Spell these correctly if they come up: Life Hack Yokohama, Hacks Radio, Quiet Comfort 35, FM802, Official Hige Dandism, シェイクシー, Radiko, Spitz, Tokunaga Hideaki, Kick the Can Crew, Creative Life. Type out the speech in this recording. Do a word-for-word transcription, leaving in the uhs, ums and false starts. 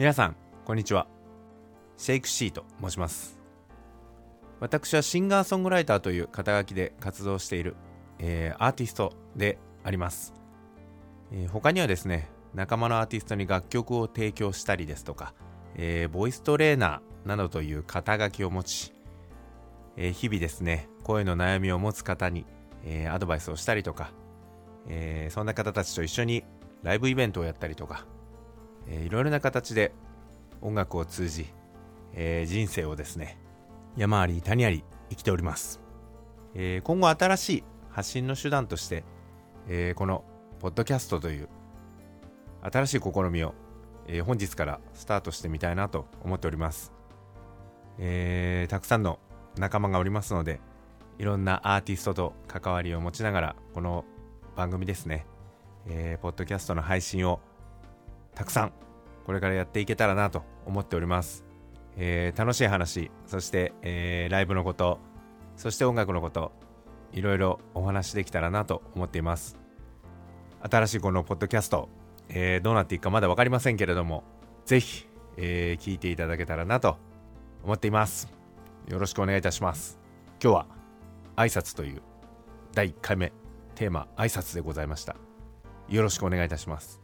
皆さんこんにちは、シェイクシーと申します。私はシンガーソングライターという肩書きで活動している、えー、アーティストであります。えー、他にはですね、仲間のアーティストに楽曲を提供したりですとか、えー、ボイストレーナーなどという肩書きを持ち、えー、日々ですね、声の悩みを持つ方に、えー、アドバイスをしたりとか、えー、そんな方たちと一緒にライブイベントをやったりとか、えー、いろいろな形で音楽を通じ、えー、人生をですね、山あり谷あり生きております。えー、今後新しい発信の手段として、えー、このポッドキャストという新しい試みを、えー、本日からスタートしてみたいなと思っております。えー、たくさんの仲間がおりますので、いろんなアーティストと関わりを持ちながら、この番組ですね、えー、ポッドキャストの配信をたくさんこれからやっていけたらなと思っております。えー、楽しい話、そして、えー、ライブのこと、そして音楽のこと、いろいろお話できたらなと思っています。新しいこのポッドキャスト、えー、どうなっていくかまだ分かりませんけれども、ぜひ、えー、聞いていただけたらなと思っています。よろしくお願いいたします。今日は挨拶というだいいっかいめテーマ、挨拶でございました。よろしくお願いいたします。